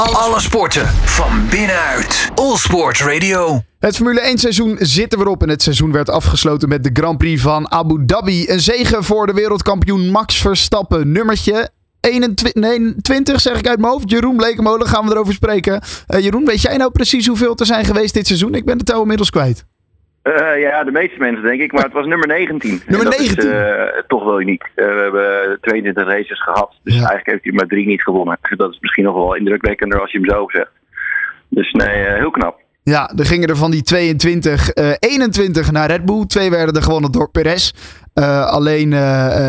Alle sporten van binnenuit. Allsport Radio. Het Formule 1 seizoen zitten we erop en het seizoen werd afgesloten met de Grand Prix van Abu Dhabi. Een zege voor de wereldkampioen Max Verstappen, nummertje 21 zeg ik uit mijn hoofd. Jeroen Bleekemolen, gaan we erover spreken. Jeroen, weet jij nou precies hoeveel er zijn geweest dit seizoen? Ik ben de tel inmiddels kwijt. De meeste mensen denk ik, maar het was nummer 19. Nummer 19? Toch wel uniek. We hebben 22 races gehad, dus eigenlijk heeft hij maar 3 niet gewonnen. Dat is misschien nog wel indrukwekkender als je hem zo zegt. Dus nee, heel knap. Ja, er gingen er van die 22, 21 naar Red Bull. 2 werden er gewonnen door Perez.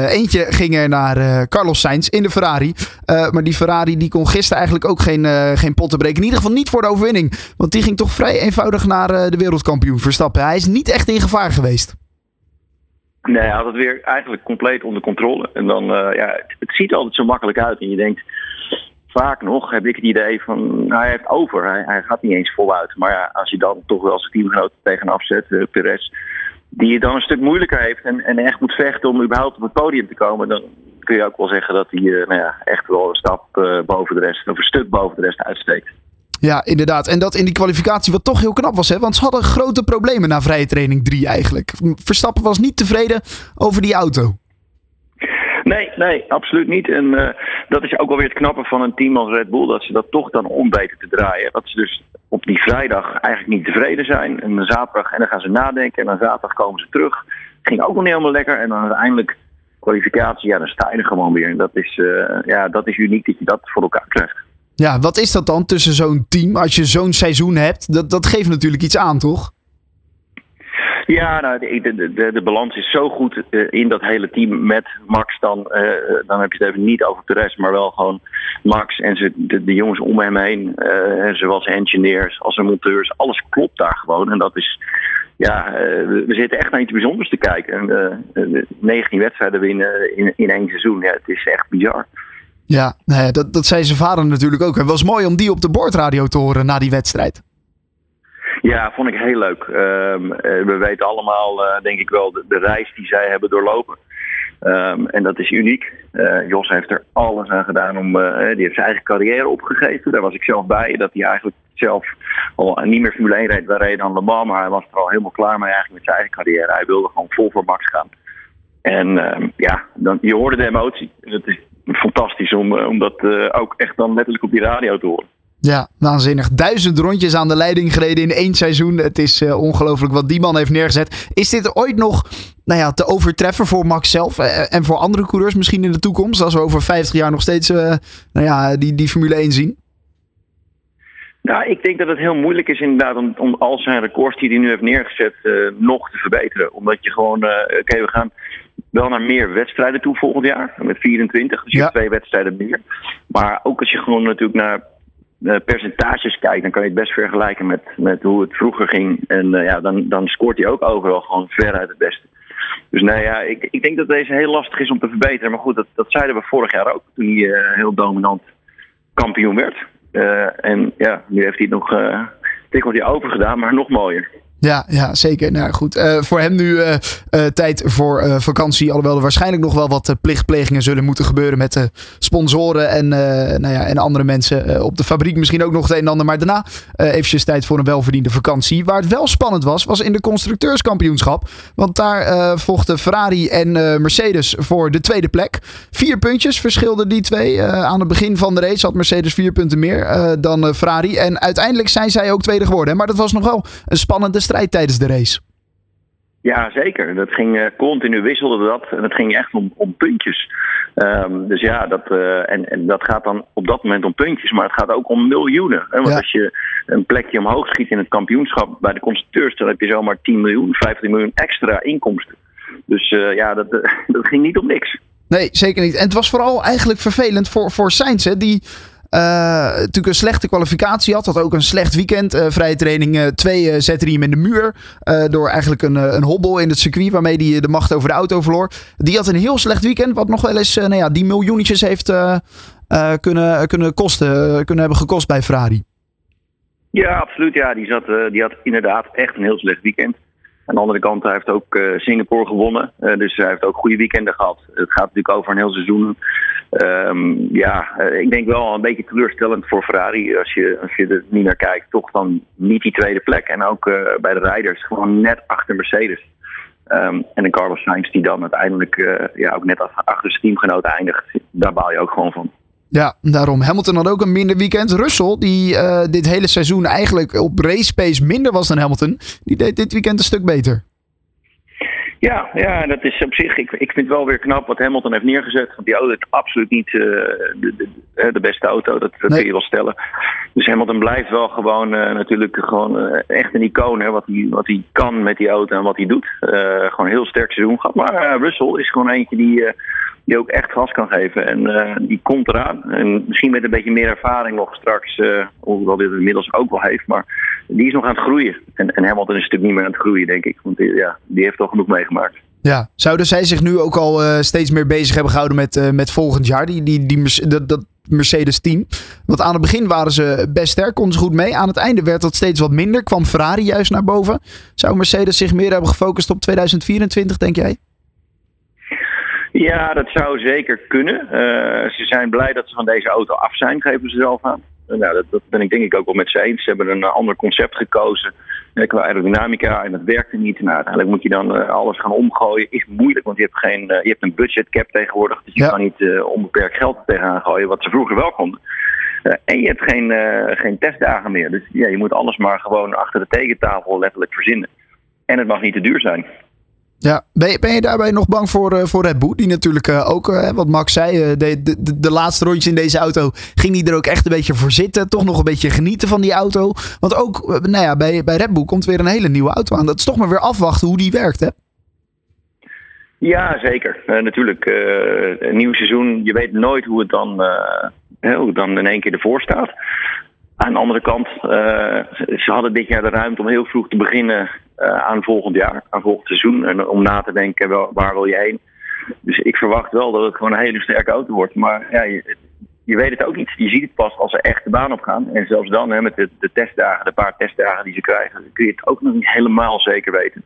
Eentje ging er naar Carlos Sainz in de Ferrari. Maar die Ferrari die kon gisteren eigenlijk ook geen potten breken. In ieder geval niet voor de overwinning. Want die ging toch vrij eenvoudig naar de wereldkampioen Verstappen. Hij is niet echt in gevaar geweest. Nee, hij had het weer eigenlijk compleet onder controle. En dan, het ziet altijd zo makkelijk uit. En je denkt, vaak nog heb ik het idee van, hij heeft over. Hij gaat niet eens voluit. Maar ja, als je dan toch wel zijn teamgenoot tegenaf zet, Perez, die het dan een stuk moeilijker heeft en echt moet vechten om überhaupt op het podium te komen, dan kun je ook wel zeggen dat hij echt wel een stap boven de rest, of een stuk boven de rest uitsteekt. Ja, inderdaad. En dat in die kwalificatie, wat toch heel knap was, hè? Want ze hadden grote problemen na vrije training 3 eigenlijk. Verstappen was niet tevreden over die auto. Nee, absoluut niet. En dat is ook alweer het knappe van een team als Red Bull, dat ze dat toch dan om weten te draaien. Dat ze dus op die vrijdag eigenlijk niet tevreden zijn. En dan zaterdag, en dan gaan ze nadenken. En dan zaterdag komen ze terug. Ging ook nog niet helemaal lekker. En dan uiteindelijk kwalificatie, dan sta je er gewoon weer. En dat is uniek dat je dat voor elkaar krijgt. Ja, wat is dat dan tussen zo'n team? Als je zo'n seizoen hebt, dat geeft natuurlijk iets aan, toch? Ja, nou, de balans is zo goed in dat hele team met Max. Dan heb je het even niet over Perez, maar wel gewoon Max en de jongens om hem heen. Zoals engineers, als monteurs. Alles klopt daar gewoon. En dat is, we zitten echt naar iets bijzonders te kijken. 19 wedstrijden winnen in 1 seizoen. Ja, het is echt bizar. Ja, dat zei zijn vader natuurlijk ook. Het was mooi om die op de boordradio te horen na die wedstrijd. Ja, vond ik heel leuk. We weten allemaal, denk ik wel, de reis die zij hebben doorlopen. En dat is uniek. Jos heeft er alles aan gedaan. Die heeft zijn eigen carrière opgegeven. Daar was ik zelf bij. Dat hij eigenlijk zelf al niet meer Formule 1 reed. Wij reden aan Le Mans, maar hij was er al helemaal klaar mee eigenlijk met zijn eigen carrière. Hij wilde gewoon vol voor Max gaan. En je hoorde de emotie. Het is fantastisch om dat ook echt dan letterlijk op die radio te horen. Ja, waanzinnig. 1000 rondjes aan de leiding gereden in 1 seizoen. Het is ongelooflijk wat die man heeft neergezet. Is dit ooit nog te overtreffen voor Max zelf en voor andere coureurs misschien in de toekomst? Als we over 50 jaar nog steeds die Formule 1 zien? Nou, ik denk dat het heel moeilijk is inderdaad om al zijn records die hij nu heeft neergezet nog te verbeteren. Omdat je gewoon, we gaan wel naar meer wedstrijden toe volgend jaar. Met 24, dus je hebt 2 wedstrijden meer. Maar ook als je gewoon natuurlijk naar percentages kijkt, dan kan je het best vergelijken met hoe het vroeger ging. En dan scoort hij ook overal gewoon veruit het beste. Dus ik denk dat deze heel lastig is om te verbeteren. Maar goed, dat zeiden we vorig jaar ook, toen hij heel dominant kampioen werd. Nu heeft hij het nog tikkeltje overgedaan, maar nog mooier. Ja, zeker. Nou goed, voor hem nu tijd voor vakantie. Alhoewel er waarschijnlijk nog wel wat plichtplegingen zullen moeten gebeuren met sponsoren en andere mensen op de fabriek. Misschien ook nog het een en ander. Maar daarna eventjes tijd voor een welverdiende vakantie. Waar het wel spannend was in de constructeurskampioenschap. Want daar vochten Ferrari en Mercedes voor de tweede plek. 4 puntjes verschilden die 2. Aan het begin van de race had Mercedes 4 punten meer dan Ferrari. En uiteindelijk zijn zij ook tweede geworden. Maar dat was nog wel een spannende strijd tijdens de race. Ja, zeker. Dat ging continu wisselde dat. En het ging echt om puntjes. En dat gaat dan op dat moment om puntjes, maar het gaat ook om miljoenen. Hè? Want als je een plekje omhoog schiet in het kampioenschap bij de constructeurs, dan heb je zomaar 10 miljoen, 15 miljoen extra inkomsten. Dus dat ging niet om niks. Nee, zeker niet. En het was vooral eigenlijk vervelend voor Sainz, hè, die natuurlijk een slechte kwalificatie had ook een slecht weekend. Vrije training 2 zette hij hem in de muur. Door eigenlijk een hobbel in het circuit, waarmee hij de macht over de auto verloor. Die had een heel slecht weekend, wat nog wel eens die miljoentjes heeft kunnen hebben gekost bij Ferrari. Ja, absoluut. Ja, die had inderdaad echt een heel slecht weekend. Aan de andere kant, hij heeft ook Singapore gewonnen. Dus hij heeft ook goede weekenden gehad. Het gaat natuurlijk over een heel seizoen. Ik denk wel een beetje teleurstellend voor Ferrari. Als je er niet naar kijkt, toch dan niet die tweede plek. En ook bij de rijders, gewoon net achter Mercedes. En de Carlos Sainz die dan uiteindelijk ook net achter zijn teamgenoot eindigt. Daar baal je ook gewoon van. Ja, daarom. Hamilton had ook een minder weekend. Russell, die dit hele seizoen eigenlijk op race pace minder was dan Hamilton, die deed dit weekend een stuk beter. Ja, dat is op zich. Ik vind het wel weer knap wat Hamilton heeft neergezet. Want die auto is absoluut niet de beste auto. Dat kun je wel stellen. Dus Hamilton blijft wel gewoon echt een icoon. Hè, wat hij kan met die auto en wat hij doet. Gewoon een heel sterk seizoen gehad. Maar Russell is gewoon eentje die ook echt gas kan geven. En die komt eraan. En misschien met een beetje meer ervaring nog straks. Hoewel dit inmiddels ook wel heeft. Maar die is nog aan het groeien. En Hamilton is natuurlijk niet meer aan het groeien, denk ik. Want die heeft al genoeg meegemaakt. Ja, zouden zij zich nu ook al steeds meer bezig hebben gehouden met volgend jaar? Dat Mercedes-team. Want aan het begin waren ze best sterk, konden ze goed mee. Aan het einde werd dat steeds wat minder. Kwam Ferrari juist naar boven. Zou Mercedes zich meer hebben gefocust op 2024, denk jij? Ja, dat zou zeker kunnen. Ze zijn blij dat ze van deze auto af zijn, geven ze zelf aan. Nou, dat ben ik denk ik ook wel met ze eens. Ze hebben een ander concept gekozen qua aerodynamica en dat werkte niet. Nou, eigenlijk moet je dan alles gaan omgooien. Is moeilijk, want je hebt een budgetcap tegenwoordig. Dus je kan niet onbeperkt geld tegenaan gooien, wat ze vroeger wel konden. En je hebt geen testdagen meer. Dus ja, je moet alles maar gewoon achter de tekentafel letterlijk verzinnen. En het mag niet te duur zijn. Ja, ben je daarbij nog bang voor Red Bull? Die natuurlijk ook, wat Max zei, de laatste rondjes in deze auto ging die er ook echt een beetje voor zitten. Toch nog een beetje genieten van die auto. Want ook bij Red Bull komt weer een hele nieuwe auto aan. Dat is toch maar weer afwachten hoe die werkt, hè? Ja, zeker. Natuurlijk. Een nieuw seizoen. Je weet nooit hoe het dan in één keer ervoor staat. Aan de andere kant, ze hadden dit jaar de ruimte om heel vroeg te beginnen aan volgend jaar, aan volgend seizoen. En om na te denken, waar wil je heen? Dus ik verwacht wel dat het gewoon een hele sterke auto wordt. Maar ja, je weet het ook niet. Je ziet het pas als ze echt de baan op gaan. En zelfs dan, hè, met de testdagen, de paar testdagen die ze krijgen, kun je het ook nog niet helemaal zeker weten.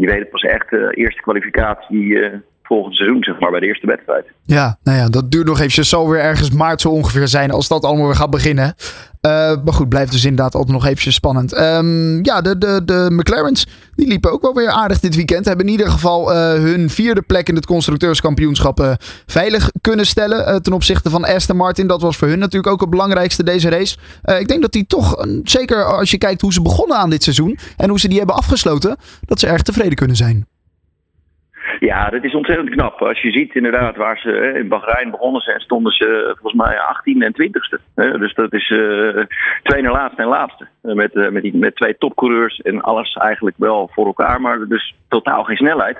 Je weet het pas echt de eerste kwalificatie volgend seizoen, zeg maar, bij de eerste wedstrijd. Ja, nou ja, dat duurt nog eventjes. Zal weer ergens maart zo ongeveer zijn, als dat allemaal weer gaat beginnen. Maar goed, blijft dus inderdaad altijd nog eventjes spannend. De McLaren's, die liepen ook wel weer aardig dit weekend. Hebben in ieder geval hun vierde plek in het constructeurskampioenschap veilig kunnen stellen ten opzichte van Aston Martin. Dat was voor hun natuurlijk ook het belangrijkste deze race. Ik denk dat die toch, zeker als je kijkt hoe ze begonnen aan dit seizoen en hoe ze die hebben afgesloten, dat ze erg tevreden kunnen zijn. Ja, dat is ontzettend knap. Als je ziet inderdaad waar ze in Bahrein begonnen zijn, stonden ze volgens mij 18e en 20e. Dus dat is twee naar laatste en laatste. Met twee topcoureurs en alles eigenlijk wel voor elkaar, maar dus totaal geen snelheid.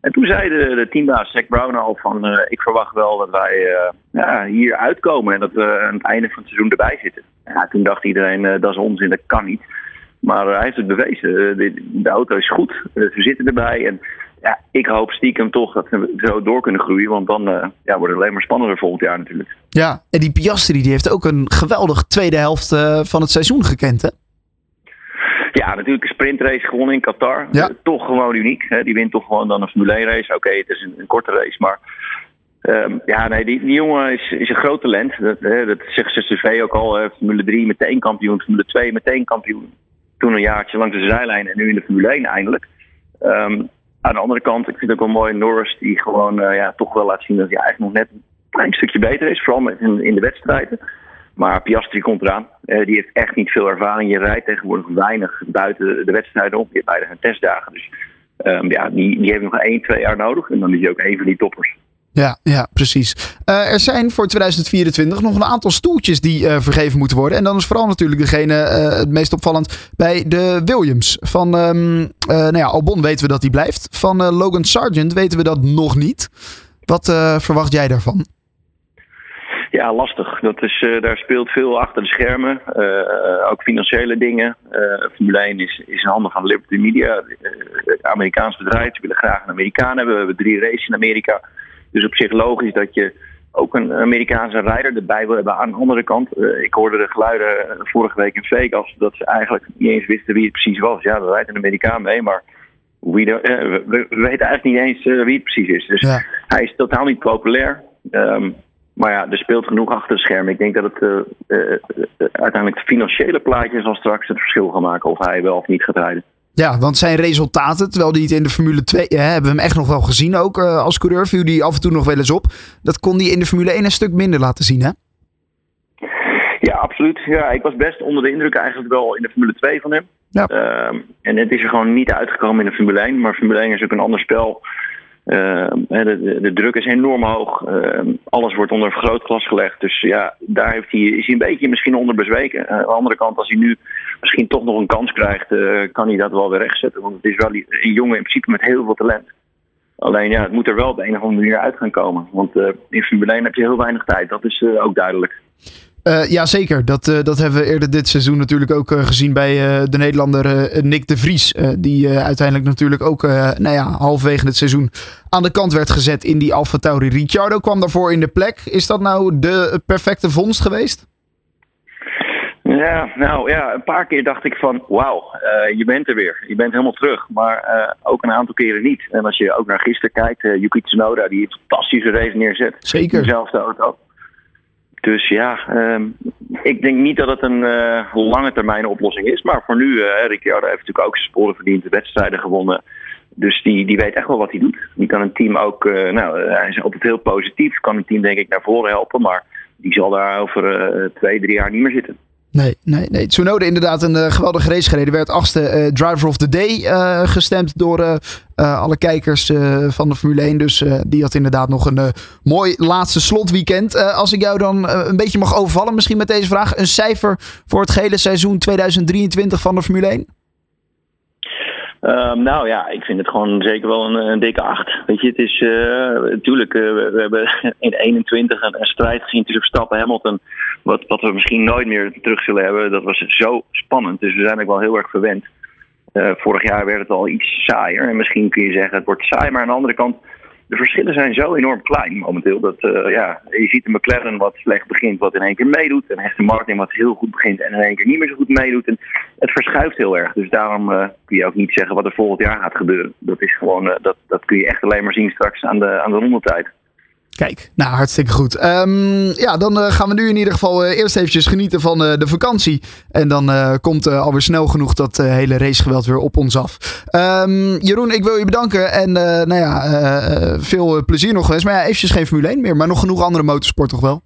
En toen zei de teambaas Zach Brown al van, ik verwacht wel dat wij hier uitkomen en dat we aan het einde van het seizoen erbij zitten. Ja, toen dacht iedereen, dat is onzin, dat kan niet. Maar hij heeft het bewezen. De auto is goed, ze zitten erbij en ja, ik hoop stiekem toch dat we zo door kunnen groeien. Want dan wordt het alleen maar spannender volgend jaar natuurlijk. Ja, en die Piastri die heeft ook een geweldig tweede helft van het seizoen gekend, hè? Ja, natuurlijk een sprintrace gewonnen in Qatar. Ja. Toch gewoon uniek. Hè? Die wint toch gewoon dan een Formule 1 race. Oké, het is een korte race, maar die jongen is een groot talent. Dat zegt CCV ook al. Formule 3 meteen kampioen, Formule 2 meteen kampioen. Toen een jaartje langs de zijlijn en nu in de Formule 1 eindelijk. Aan de andere kant, ik vind het ook wel mooi, Norris die gewoon toch wel laat zien dat hij eigenlijk nog net een klein stukje beter is. Vooral in de wedstrijden. Maar Piastri komt eraan. Die heeft echt niet veel ervaring. Je rijdt tegenwoordig weinig buiten de wedstrijden op. Je hebt bijna geen testdagen. Dus die heeft nog 1-2 jaar nodig. En dan is hij ook een van die toppers. Ja, precies. Er zijn voor 2024 nog een aantal stoeltjes die vergeven moeten worden. En dan is vooral natuurlijk degene het meest opvallend bij de Williams. Van Albon weten we dat die blijft. Van Logan Sargeant weten we dat nog niet. Wat verwacht jij daarvan? Ja, lastig. Dat is, daar speelt veel achter de schermen. Ook financiële dingen. Formule 1 is in handen van Liberty Media. Amerikaans bedrijf. Ze willen graag een Amerikaan hebben. We hebben 3 races in Amerika. Dus op zich logisch dat je ook een Amerikaanse rijder erbij wil hebben. Aan de andere kant, ik hoorde de geluiden vorige week in Vegas dat ze eigenlijk niet eens wisten wie het precies was. Ja, er rijdt een Amerikaan mee, maar we weten eigenlijk niet eens wie het precies is. Dus ja. Hij is totaal niet populair. Maar ja, er speelt genoeg achter de schermen. Ik denk dat het uiteindelijk het financiële plaatje zal straks het verschil gaan maken of hij wel of niet gaat rijden. Ja, want zijn resultaten, terwijl die het in de Formule 2... hebben we hem echt nog wel gezien ook als coureur. Viel die af en toe nog wel eens op. Dat kon hij in de Formule 1 een stuk minder laten zien, hè? Ja, absoluut. Ja, ik was best onder de indruk eigenlijk wel in de Formule 2 van hem. Ja. En het is er gewoon niet uitgekomen in de Formule 1. Maar Formule 1 is ook een ander spel. De druk is enorm hoog. Alles wordt onder vergrootglas gelegd. Dus ja, daar is hij een beetje misschien onder bezweken. Aan de andere kant, als hij nu misschien toch nog een kans krijgt, kan hij dat wel weer rechtzetten. Want het is wel een jongen in principe met heel veel talent. Alleen ja, het moet er wel op de een of andere manier uit gaan komen. Want in Formule 1 heb je heel weinig tijd. Dat is ook duidelijk. Ja, zeker. Dat hebben we eerder dit seizoen natuurlijk ook gezien bij de Nederlander Nick de Vries. Die uiteindelijk natuurlijk ook halfwege het seizoen aan de kant werd gezet in die Alfa Tauri. Ricciardo kwam daarvoor in de plek. Is dat nou de perfecte vondst geweest? Ja, een paar keer dacht ik van wauw, je bent er weer. Je bent helemaal terug, maar ook een aantal keren niet. En als je ook naar gisteren kijkt, Yuki Tsunoda die een fantastische race neerzet. Zeker. Dezelfde auto. Dus ja, ik denk niet dat het een lange termijn oplossing is. Maar voor nu, Ricciardo heeft natuurlijk ook zijn sporen verdiend, de wedstrijden gewonnen. Dus die weet echt wel wat hij doet. Die kan een team ook, hij is altijd heel positief. Kan een team denk ik naar voren helpen, maar die zal daar over 2-3 jaar niet meer zitten. Nee. Tsunoda inderdaad een geweldige race gereden. Werd 8e driver of the day gestemd door alle kijkers van de Formule 1. Dus die had inderdaad nog een mooi laatste slotweekend. Als ik jou dan een beetje mag overvallen misschien met deze vraag. Een cijfer voor het gehele seizoen 2023 van de Formule 1? Ik vind het gewoon zeker wel een dikke 8. Weet je, het is natuurlijk, we hebben in 21 een strijd gezien tussen Verstappen en Hamilton. Wat we misschien nooit meer terug zullen hebben. Dat was zo spannend. Dus we zijn ook wel heel erg verwend. Vorig jaar werd het al iets saaier. En misschien kun je zeggen, het wordt saai. Maar aan de andere kant, de verschillen zijn zo enorm klein momenteel. Dat je ziet een McLaren wat slecht begint, wat in één keer meedoet. En Aston Martin wat heel goed begint en in één keer niet meer zo goed meedoet. En het verschuift heel erg. Dus daarom kun je ook niet zeggen wat er volgend jaar gaat gebeuren. Dat is gewoon, dat kun je echt alleen maar zien straks aan de rondetijd. Kijk, nou hartstikke goed. Dan gaan we nu in ieder geval eerst eventjes genieten van de vakantie. En dan komt alweer snel genoeg dat hele racegeweld weer op ons af. Jeroen, ik wil je bedanken. En veel plezier nog eens. Maar ja, eventjes geen Formule 1 meer. Maar nog genoeg andere motorsport toch wel?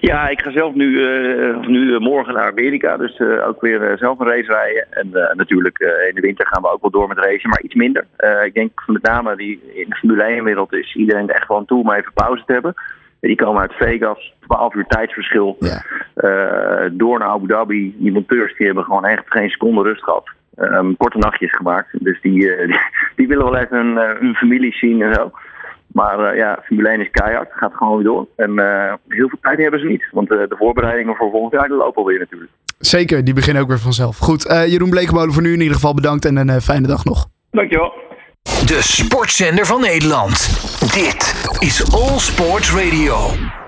Ja, ik ga zelf nu morgen naar Amerika. Dus ook weer zelf een race rijden. En natuurlijk in de winter gaan we ook wel door met racen, maar iets minder. Ik denk met name in de Formule 1 wereld is iedereen er echt wel aan toe om even pauze te hebben. Die komen uit Vegas, 12 uur tijdsverschil. Ja. Door naar Abu Dhabi. Die monteurs die hebben gewoon echt geen seconde rust gehad. Korte nachtjes gemaakt. Dus die willen wel even hun familie zien en zo. Maar Formule 1 is keihard, gaat gewoon weer door. En heel veel tijd hebben ze niet. Want de voorbereidingen voor volgend jaar lopen alweer natuurlijk. Zeker, die beginnen ook weer vanzelf. Goed, Jeroen Bleekemolen voor nu in ieder geval bedankt en een fijne dag nog. Dankjewel. De sportzender van Nederland. Dit is Allsport Radio.